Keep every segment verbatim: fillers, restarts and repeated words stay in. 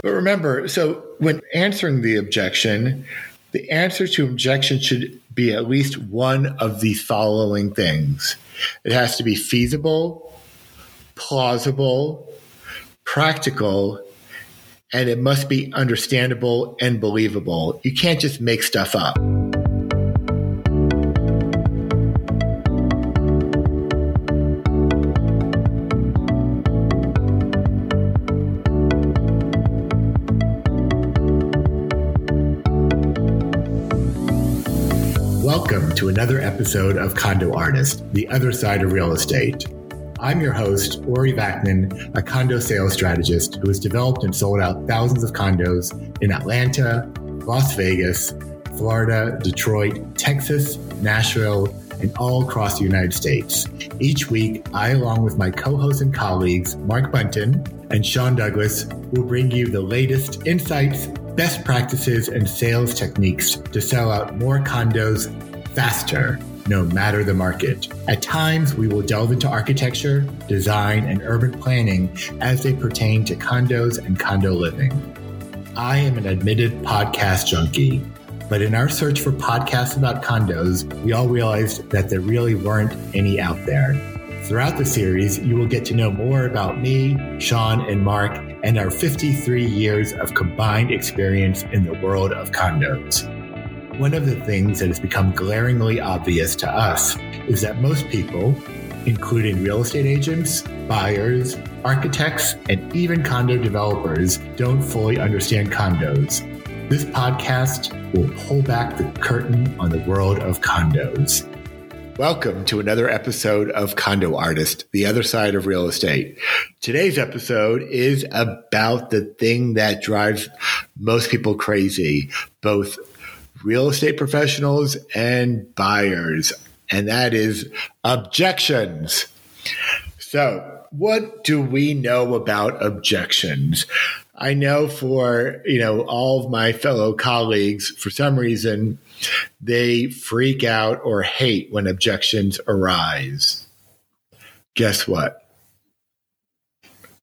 But remember, so when answering the objection, the answer to objection should be at least one of the following things. It has to be feasible, plausible, practical, and it must be understandable and believable. You can't just make stuff up. Welcome to another episode of Condo Artist, the other side of real estate. I'm your host, Ori Vaknin, a condo sales strategist who has developed and sold out thousands of condos in Atlanta, Las Vegas, Florida, Detroit, Texas, Nashville, and all across the United States. Each week, I, along with my co-hosts and colleagues, Mark Bunton and Sean Douglas, will bring you the latest insights, best practices, and sales techniques to sell out more condos faster, no matter the market. At times, we will delve into architecture, design, and urban planning as they pertain to condos and condo living. I am an admitted podcast junkie, but in our search for podcasts about condos, we all realized that there really weren't any out there. Throughout the series, you will get to know more about me, Sean, and Mark, and our fifty-three years of combined experience in the world of condos. One of the things that has become glaringly obvious to us is that most people, including real estate agents, buyers, architects, and even condo developers, don't fully understand condos. This podcast will pull back the curtain on the world of condos. Welcome to another episode of Condo Artist, the other side of real estate. Today's episode is about the thing that drives most people crazy, both real estate professionals and buyers, and that is objections. So, what do we know about objections? I know for, you know, all of my fellow colleagues, for some reason, they freak out or hate when objections arise. Guess what?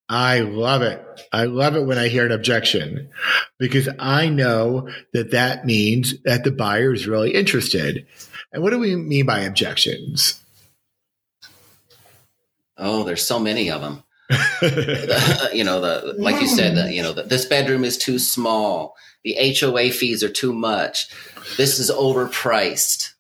I love it. I love it when I hear an objection because I know that that means that the buyer is really interested. And what do we mean by objections? Oh, there's so many of them. you know, the like you said, the, you know, the, this bedroom is too small. The H O A fees are too much. This is overpriced.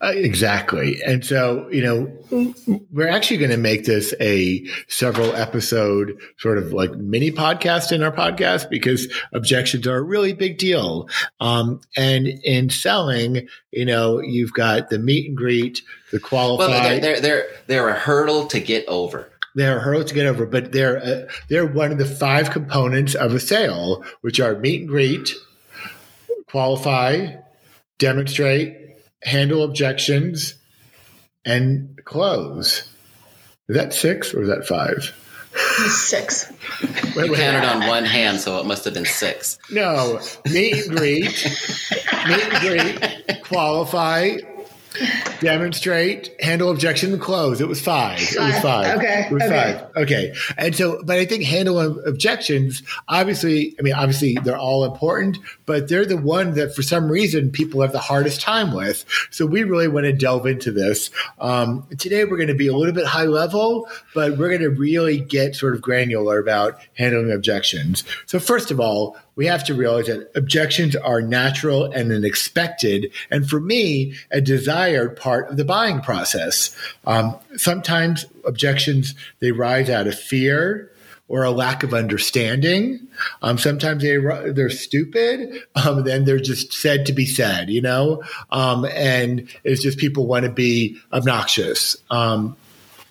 Uh, exactly. And so, you know, we're actually going to make this a several episode sort of like mini podcast in our podcast because objections are a really big deal. Um, and in selling, you know, you've got the meet and greet, the qualified. Well, they're, they're, they're, they're a hurdle to get over. They're a hurdle to get over, but they're uh, they're one of the five components of a sale, which are meet and greet, qualify, demonstrate, handle objections, and close. Is that six or is that five? Six. Wait, you counted on one hand, so it must have been six. No, meet and greet, meet and greet, qualify, demonstrate, handle objection, and close. It was five. It was five. Okay. It was okay. five. Okay. And so, but I think handle objections, obviously, I mean, obviously they're all important, but they're the one that for some reason people have the hardest time with. So we really want to delve into this. Um, today we're going to be a little bit high level, but we're going to really get sort of granular about handling objections. So first of all, we have to realize that objections are natural and an expected, and for me, a desired part of the buying process. Um, sometimes objections, they rise out of fear or a lack of understanding. Um, sometimes they, they're stupid. Um, then they're just said to be said, you know? Um, and it's just people want to be obnoxious. Um,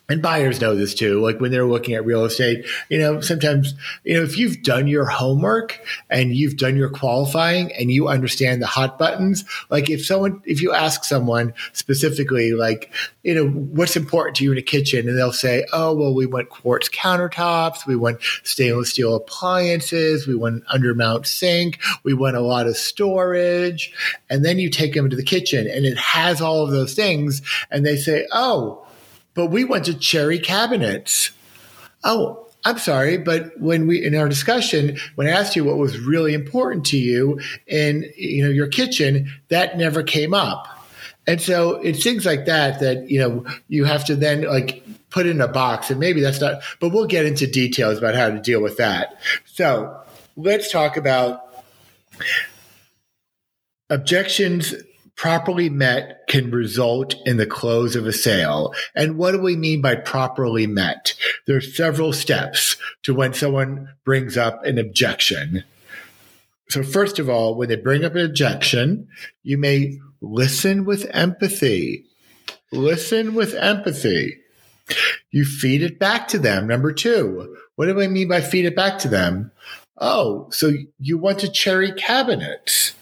And buyers know this too, like when they're looking at real estate, you know, sometimes, you know, if you've done your homework and you've done your qualifying and you understand the hot buttons, like if someone, if you ask someone specifically, like, you know, what's important to you in a kitchen? And they'll say, oh, well, we want quartz countertops. We want stainless steel appliances. We want an undermount sink. We want a lot of storage. And then you take them into the kitchen and it has all of those things. And they say, oh, but we went to cherry cabinets. Oh, I'm sorry, but when we, in our discussion, when I asked you what was really important to you in, you know, your kitchen, that never came up. And so it's things like that, that, you know, you have to then like put in a box, and maybe that's not, but we'll get into details about how to deal with that. So let's talk about objections properly met can result in the close of a sale. And what do we mean by properly met? There are several steps to when someone brings up an objection. So first of all, when they bring up an objection, you may listen with empathy. Listen with empathy. You feed it back to them. Number two, what do I mean by feed it back to them? Oh, so you want to cherry cabinets.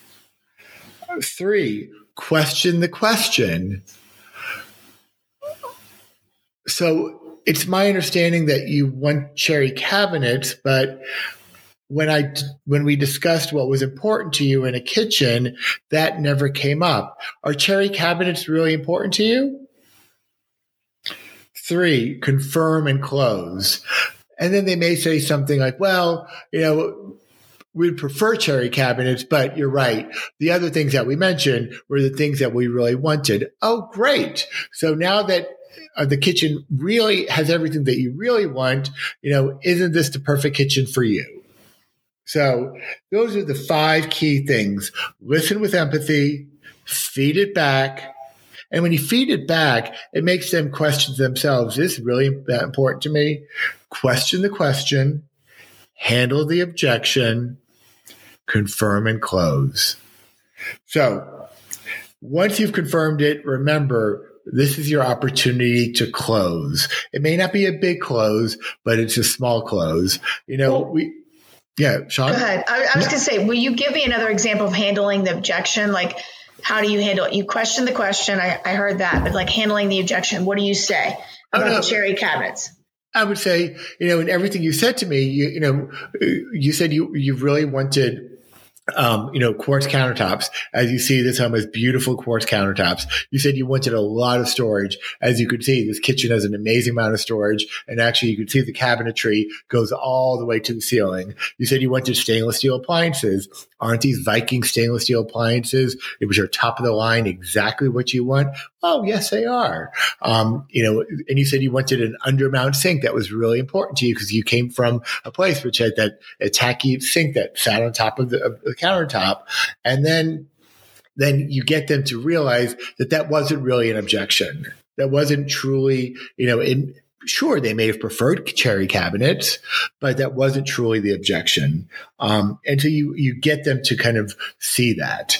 Three, question the question. So it's my understanding that you want cherry cabinets, but when I when we discussed what was important to you in a kitchen, that never came up. Are cherry cabinets really important to you? Three, confirm and close. And then they may say something like, well, you know, we'd prefer cherry cabinets, but you're right. The other things that we mentioned were the things that we really wanted. Oh, great. So now that uh, the kitchen really has everything that you really want, you know, isn't this the perfect kitchen for you? So those are the five key things. Listen with empathy, feed it back. And when you feed it back, it makes them question themselves. Is this really that important to me? Question the question, handle the objection, confirm and close. So once you've confirmed it, remember, this is your opportunity to close. It may not be a big close, but it's a small close. You know, well, we, yeah, Sean? Go ahead. I, I was going to say, will you give me another example of handling the objection? Like, how do you handle it? You question the question. I, I heard that, but like handling the objection, what do you say about oh, no. the cherry cabinets? I would say, you know, in everything you said to me, you, you know, you said you, you really wanted, um, you know, quartz countertops. As you see, this home has beautiful quartz countertops. You said you wanted a lot of storage. As you could see, this kitchen has an amazing amount of storage. And actually, you could see the cabinetry goes all the way to the ceiling. You said you wanted stainless steel appliances. Aren't these Viking stainless steel appliances, it was your top of the line, exactly what you want? Oh, yes, they are. Um, you know, and you said you wanted an undermount sink that was really important to you because you came from a place which had that a tacky sink that sat on top of the, of the countertop. And then, then you get them to realize that that wasn't really an objection. That wasn't truly, you know, in, sure, they may have preferred cherry cabinets, but that wasn't truly the objection. Um, and so you, you get them to kind of see that.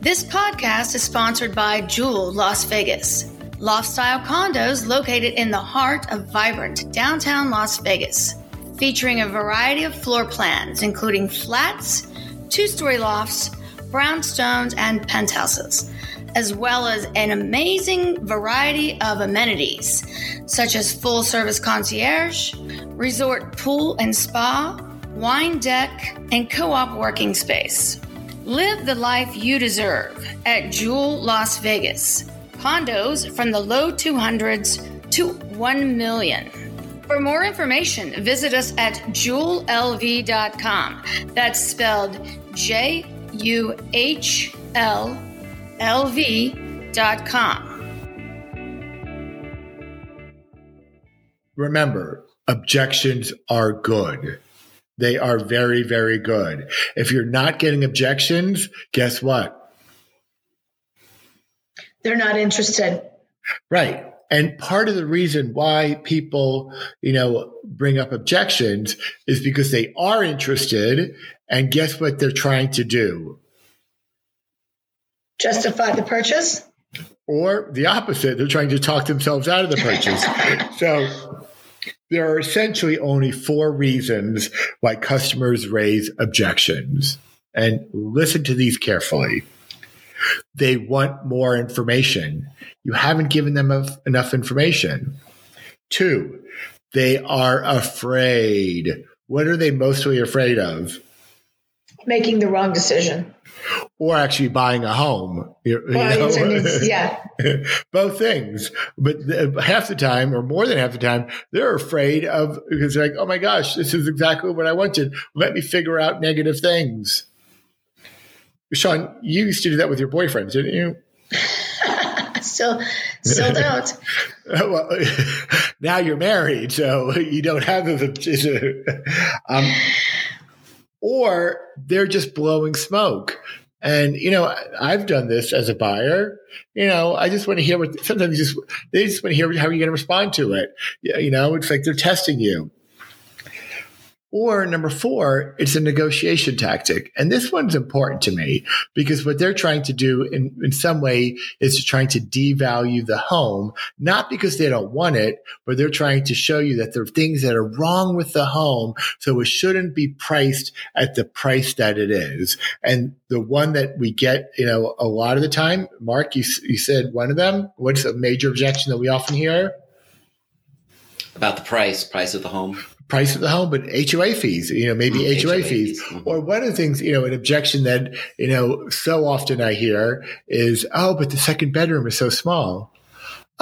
This podcast is sponsored by Juhl Las Vegas, loft-style condos located in the heart of vibrant downtown Las Vegas, featuring a variety of floor plans, including flats, two-story lofts, brownstones, and penthouses, as well as an amazing variety of amenities, such as full-service concierge, resort pool and spa, wine deck, and co-op working space. Live the life you deserve at Juhl Las Vegas. Condos from the low two hundreds to one million. For more information, visit us at jewel l v dot com. That's spelled J U H L L V dot com. Remember, objections are good. They are very, very good. If you're not getting objections, guess what? They're not interested. Right. And part of the reason why people, you know, bring up objections is because they are interested. And guess what they're trying to do? Justify the purchase? Or the opposite. They're trying to talk themselves out of the purchase. So there are essentially only four reasons why customers raise objections. And listen to these carefully. They want more information. You haven't given them enough information. Two, they are afraid. What are they mostly afraid of? making the wrong decision. Or actually buying a home. You, well, you know? It's, yeah. Both things. But half the time, or more than half the time, they're afraid of, because they're like, oh my gosh, this is exactly what I wanted. Let me figure out negative things. Sean, you used to do that with your boyfriends, didn't you? Still, still don't. Well, now you're married, so you don't have a um, or they're just blowing smoke. And, you know, I've done this as a buyer. You know, I just want to hear what – sometimes just they just want to hear how you're going to respond to it. You know, it's like they're testing you. Or number four, it's a negotiation tactic. And this one's important to me because what they're trying to do in, in some way is trying to devalue the home, not because they don't want it, but they're trying to show you that there are things that are wrong with the home. So it shouldn't be priced at the price that it is. And the one that we get, you know, a lot of the time, Mark, you, you said one of them. What's a major objection that we often hear? About the price, price of the home. Price of the home, but H O A fees, you know, maybe mm, H O A, H O A fees. Mm-hmm. Or one of the things, you know, an objection that, you know, so often I hear is, oh, but the second bedroom is so small.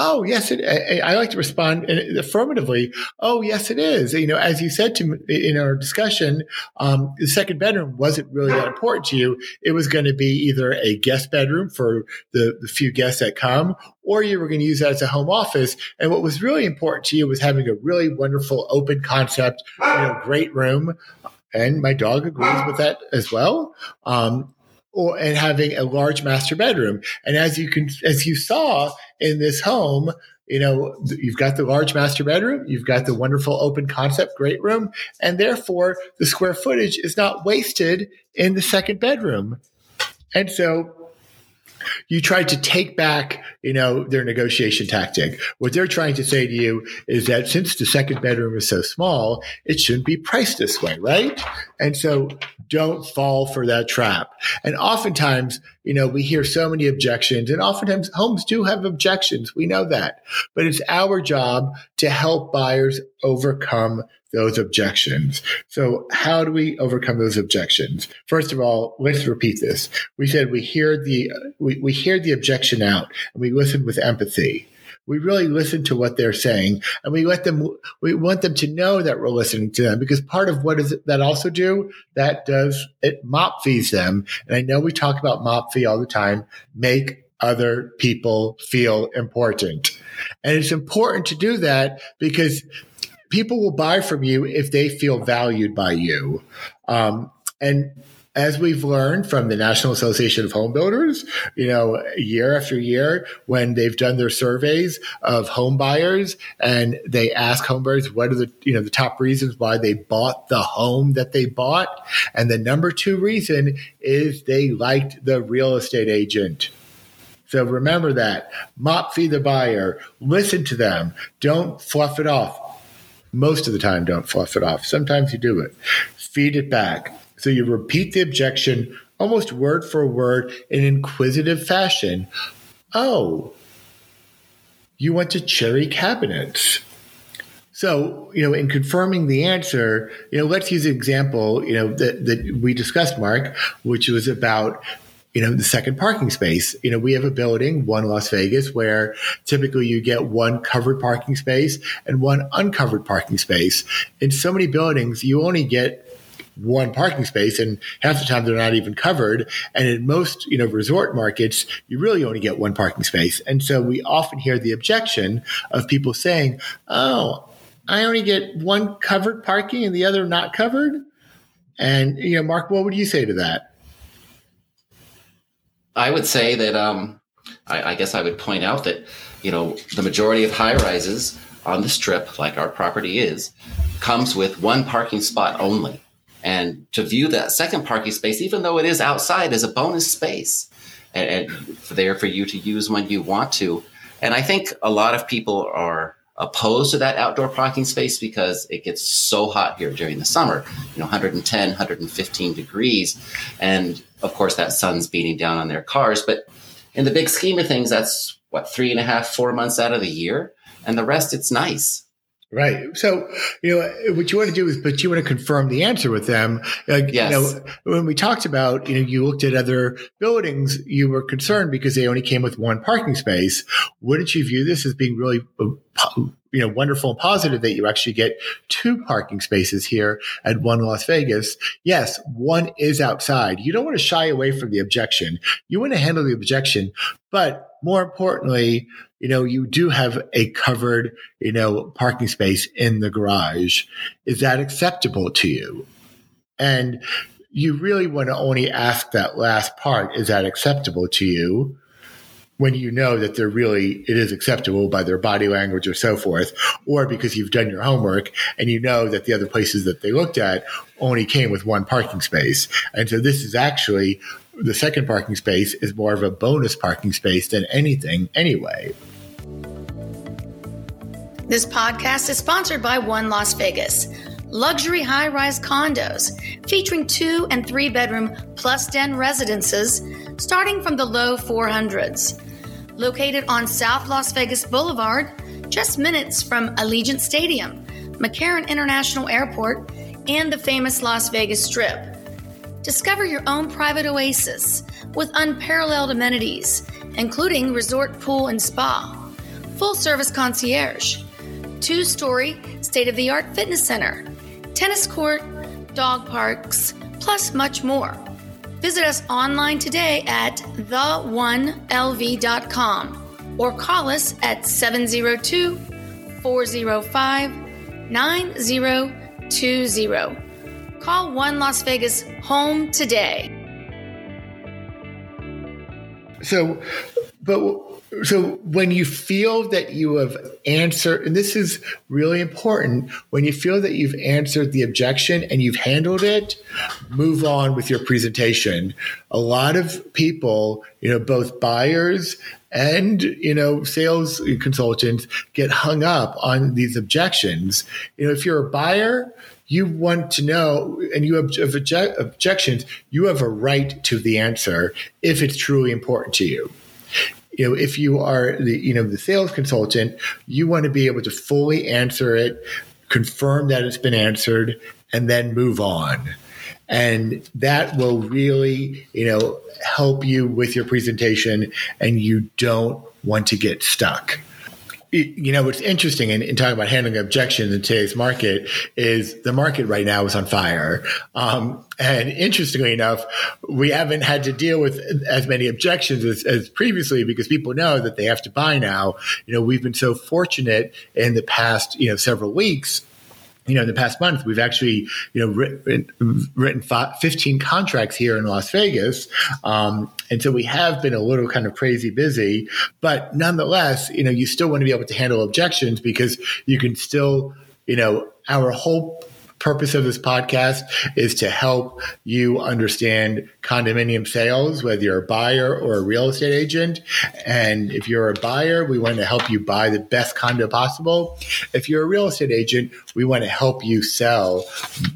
Oh, yes, it, I, I like to respond affirmatively. Oh, yes, it is. You know, as you said to me in our discussion, um, the second bedroom wasn't really that important to you. It was going to be either a guest bedroom for the, the few guests that come, or you were going to use that as a home office. And what was really important to you was having a really wonderful open concept, you know, great room. And my dog agrees with that as well. Um, or and having a large master bedroom. And as you can, as you saw in this home, you know, you've got the large master bedroom, you've got the wonderful open concept, great room. And therefore the square footage is not wasted in the second bedroom. And so you tried to take back, you know, their negotiation tactic. What they're trying to say to you is that since the second bedroom is so small, it shouldn't be priced this way, right? And so don't fall for that trap. And oftentimes, you know, we hear so many objections, and oftentimes homes do have objections. We know that. But it's our job to help buyers overcome those objections. So how do we overcome those objections? First of all, let's repeat this. We said we hear the we, we hear the objection out, and we listen with empathy. We really listen to what they're saying, and we let them. We want them to know that we're listening to them, because part of what does that also do? That does it mop fees them. And I know we talk about mop fee all the time. Make other people feel important, and it's important to do that because people will buy from you if they feel valued by you. Um, and as we've learned from the National Association of Home Builders, you know, year after year, when they've done their surveys of home buyers and they ask home buyers, what are the, you know, the top reasons why they bought the home that they bought? And the number two reason is they liked the real estate agent. So remember that. Mop feed the buyer. Listen to them. Don't fluff it off. Most of the time, don't fluff it off. Sometimes you do it. Feed it back. So you repeat the objection almost word for word in inquisitive fashion. Oh, you want to cherry cabinets. So, you know, in confirming the answer, you know, let's use an example, you know, that, that we discussed, Mark, which was about, you know, the second parking space. You know, we have a building, One Las Vegas, where typically you get one covered parking space and one uncovered parking space. In so many buildings, you only get one parking space, and half the time they're not even covered. And in most, you know, resort markets, you really only get one parking space. And so we often hear the objection of people saying, oh, I only get one covered parking and the other not covered. And, you know, Mark, what would you say to that? I would say that um, I, I guess I would point out that, you know, the majority of high rises on the strip, like our property is, comes with one parking spot only. And to view that second parking space, even though it is outside, as a bonus space and, and there for you to use when you want to. And I think a lot of people are opposed to that outdoor parking space because it gets so hot here during the summer, you know, one ten, one fifteen degrees. And of course that sun's beating down on their cars, but in the big scheme of things, that's what, three and a half, four months out of the year. And the rest, it's nice. Right. So, you know, what you want to do is, but you want to confirm the answer with them. Uh, yes. You know, when we talked about, you know, you looked at other buildings, you were concerned because they only came with one parking space. Wouldn't you view this as being really, you know, wonderful and positive that you actually get two parking spaces here at One Las Vegas? Yes. One is outside. You don't want to shy away from the objection. You want to handle the objection, but more importantly, you know, you do have a covered, you know, parking space in the garage. Is that acceptable to you? And you really want to only ask that last part, is that acceptable to you? When you know that they're really, it is acceptable by their body language or so forth, or because you've done your homework and you know that the other places that they looked at only came with one parking space. And so this is actually, the second parking space is more of a bonus parking space than anything anyway. This podcast is sponsored by One Las Vegas. Luxury high-rise condos featuring two and three bedroom plus den residences starting from the low four hundreds. Located on South Las Vegas Boulevard, just minutes from Allegiant Stadium, McCarran International Airport, and the famous Las Vegas Strip. Discover your own private oasis with unparalleled amenities, including resort pool and spa, full-service concierge, two-story state-of-the-art fitness center, tennis court, dog parks, plus much more. Visit us online today at the one l v dot com or call us at seven zero two, four zero five, nine zero two zero. Call One Las Vegas home today. So, but... So when you feel that you have answered, and this is really important, when you feel that you've answered the objection and you've handled it, move on with your presentation. A lot of people, you know, both buyers and, you know, sales consultants get hung up on these objections. You know, if you're a buyer, you want to know, and you have obje- objections, you have a right to the answer if it's truly important to you. You know, if you are the, you know, the sales consultant, you want to be able to fully answer it, confirm that it's been answered, and then move on. And that will really, you know, help you with your presentation, and you don't want to get stuck. You know, what's interesting in, in talking about handling objections in today's market is the market right now is on fire. Um, and interestingly enough, we haven't had to deal with as many objections as, as previously because people know that they have to buy now. You know, we've been so fortunate in the past, you know, several weeks. You know, in the past month, we've actually, you know, written, written fifteen contracts here in Las Vegas. Um, and so we have been a little kind of crazy busy. But nonetheless, you know, you still want to be able to handle objections because you can still, you know, our whole purpose of this podcast is to help you understand condominium sales, whether you're a buyer or a real estate agent. And if you're a buyer, we want to help you buy the best condo possible. If you're a real estate agent, we want to help you sell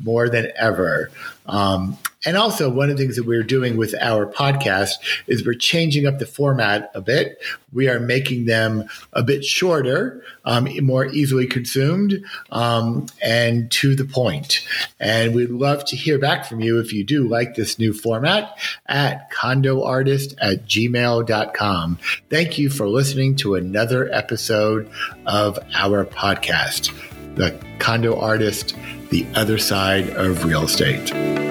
more than ever. Um, and also, one of the things that we're doing with our podcast is we're changing up the format a bit. We are making them a bit shorter, um, more easily consumed, um, and to the point. And we'd love to hear back from you if you do like this new format at condoartist at gmail dot com. Thank you for listening to another episode of our podcast, The Condo Artist, The Other Side of Real Estate.